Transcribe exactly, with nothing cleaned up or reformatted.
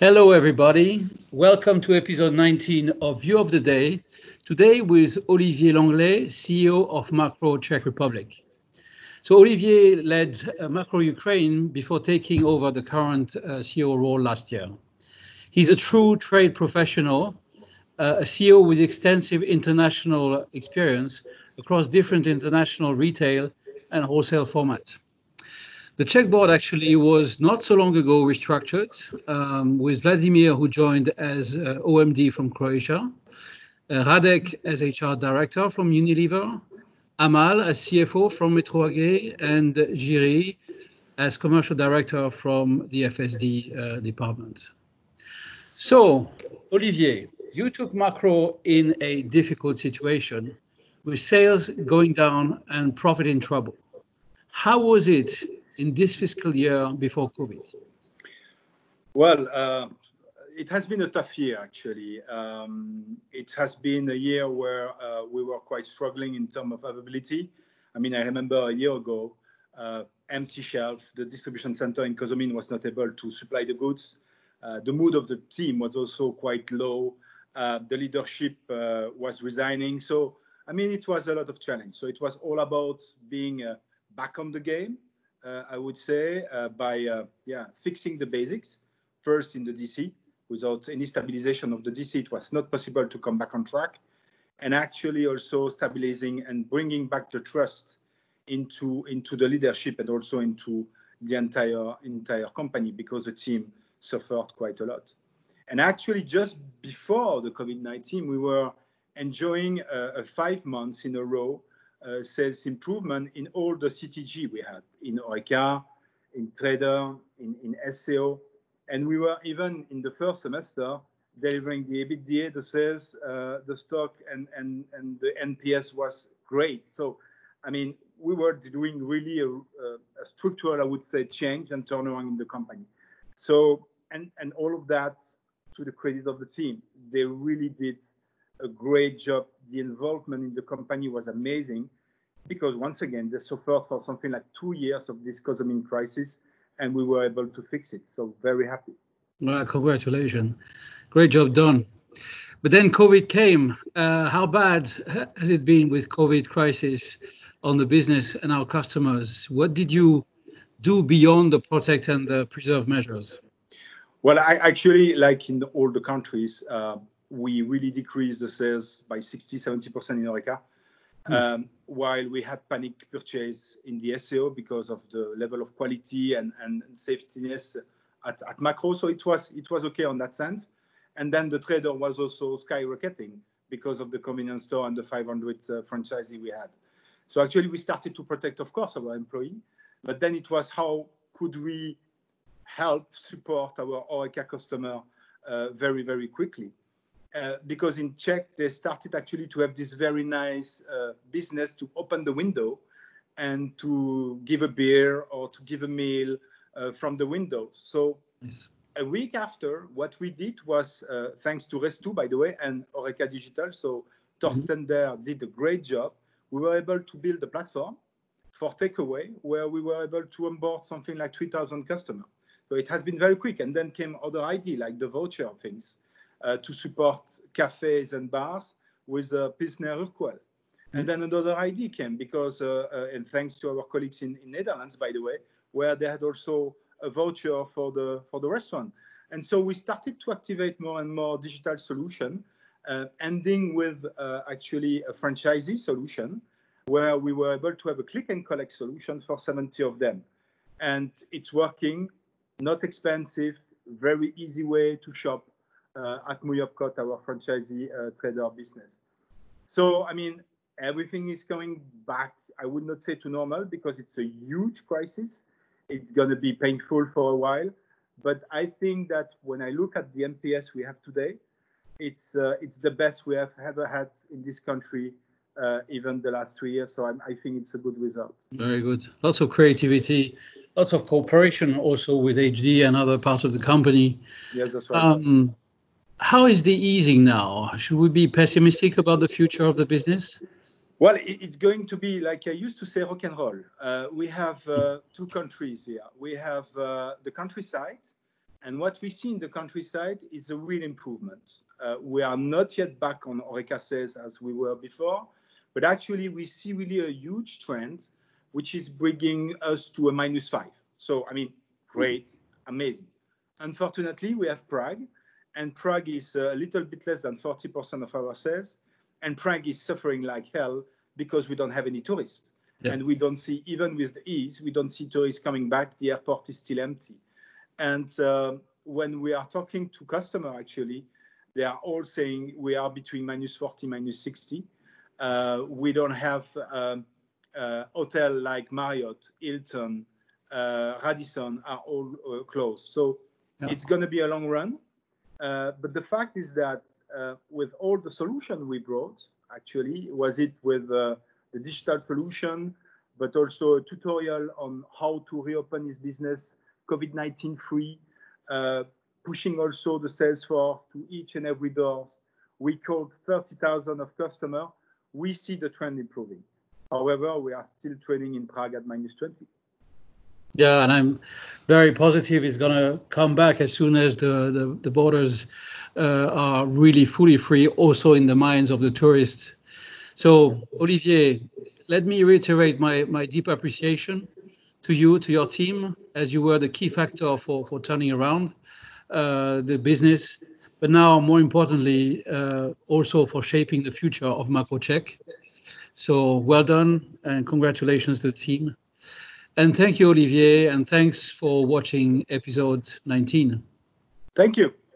Hello, everybody. Welcome to episode nineteen of View of the Day. Today with Olivier Langlet, C E O of Makro Czech Republic. So Olivier led uh, Makro Ukraine before taking over the current uh, C E O role last year. He's a true trade professional, uh, a C E O with extensive international experience across different international retail and wholesale formats. The Czech board actually was not so long ago restructured um, with Vladimir, who joined as uh, O M D from Croatia, uh, Radek as H R director from Unilever, Amal as C F O from METRO A G, and Giri as commercial director from the F S D uh, department. So, Olivier, you took Makro in a difficult situation with sales going down and profit in trouble. How was it in this fiscal year before COVID? Well, uh, it has been a tough year, actually. Um, it has been a year where uh, we were quite struggling in terms of availability. I mean, I remember a year ago, uh, empty shelf, the distribution center in Kosomin was not able to supply the goods. Uh, the mood of the team was also quite low. Uh, the leadership uh, was resigning. So, I mean, it was a lot of challenge. So it was all about being uh, back on the game. Uh, I would say, uh, by uh, yeah, fixing the basics, first in the D C. Without any stabilization of the D C, it was not possible to come back on track, and actually also stabilizing and bringing back the trust into, into the leadership and also into the entire, entire company, because the team suffered quite a lot. And actually, just before the COVID nineteen, we were enjoying uh, a five months in a row Uh, sales improvement in all the C T G we had, in Oreca, in Trader, in, in S E O. And we were even in the first semester delivering the EBITDA, the sales, uh, the stock, and, and, and the N P S was great. So, I mean, we were doing really a, a, a structural, I would say, change and turnaround in the company. So, and, and all of that to the credit of the team. They really did a great job. The involvement in the company was amazing, because once again, they suffered for something like two years of this Kosomin crisis, and we were able to fix it. So very happy. Well, congratulations. Great job done. But then COVID came. Uh, how bad has it been with COVID crisis on the business and our customers? What did you do beyond the protect and the preserve measures? Well, I actually, like in all the countries, uh, we really decreased the sales by sixty, seventy percent in Oreca, um, mm. while we had panic purchase in the S E O because of the level of quality and, and safetiness at, at Makro. So it was it was okay on that sense. And then the Trader was also skyrocketing because of the convenience store and the five hundred uh, franchisee we had. So actually we started to protect, of course, our employee, but then it was how could we help support our Oreca customer uh, very, very quickly. Uh, because in Czech, they started actually to have this very nice uh, business to open the window and to give a beer or to give a meal uh, from the window. So yes. A week after, what we did was, uh, thanks to Restu, by the way, and Oreca Digital, so Torsten mm-hmm. there did a great job. We were able to build a platform for takeaway where we were able to onboard something like three thousand customers. So it has been very quick. And then came other idea like the voucher things. Uh, to support cafes and bars with uh, Pilsner Urquell. And then another idea came because, uh, uh, and thanks to our colleagues in, in Netherlands, by the way, where they had also a voucher for the for the restaurant. And so we started to activate more and more digital solution, uh, ending with uh, actually a franchisee solution, where we were able to have a click and collect solution for seventy of them. And it's working, not expensive, very easy way to shop. Uh, at Muyopkot, our franchisee uh, Trader business. So, I mean, everything is going back, I would not say to normal, because it's a huge crisis. It's going to be painful for a while. But I think that when I look at the N P S we have today, it's uh, it's the best we have ever had in this country, uh, even the last three years. So I'm, I think it's a good result. Very good. Lots of creativity, lots of cooperation also with H D and other parts of the company. Yes, that's right. Um, How is the easing now? Should we be pessimistic about the future of the business? Well, it's going to be, like I used to say, rock and roll. Uh, we have uh, two countries here. We have uh, the countryside, And what we see in the countryside is a real improvement. Uh, we are not yet back on Oreca sales as we were before, but actually we see really a huge trend, which is bringing us to a minus five. So, I mean, great, amazing. Unfortunately, we have Prague, and Prague is a little bit less than forty percent of our sales, and Prague is suffering like hell because we don't have any tourists. Yeah. And we don't see, even with the ease, we don't see tourists coming back. The airport is still empty. And uh, when we are talking to customers, actually, they are all saying we are between minus forty, minus sixty. Uh, we don't have um, uh, hotel like Marriott, Hilton, uh, Radisson are all uh, closed. So yeah. It's going to be a long run. Uh, but the fact is that uh, with all the solution we brought, actually, was it with uh, the digital solution, but also a tutorial on how to reopen his business COVID nineteen free, uh, pushing also the sales force to each and every door. We called thirty thousand of customers. We see the trend improving. However, we are still trading in Prague at minus twenty. Yeah, and I'm very positive it's going to come back as soon as the, the, the borders uh, are really fully free, also in the minds of the tourists. So, Olivier, let me reiterate my, my deep appreciation to you, to your team, as you were the key factor for, for turning around uh, the business, but now more importantly, uh, also for shaping the future of Makro Czech. So well done and congratulations to the team. And thank you, Olivier, and thanks for watching episode nineteen. Thank you.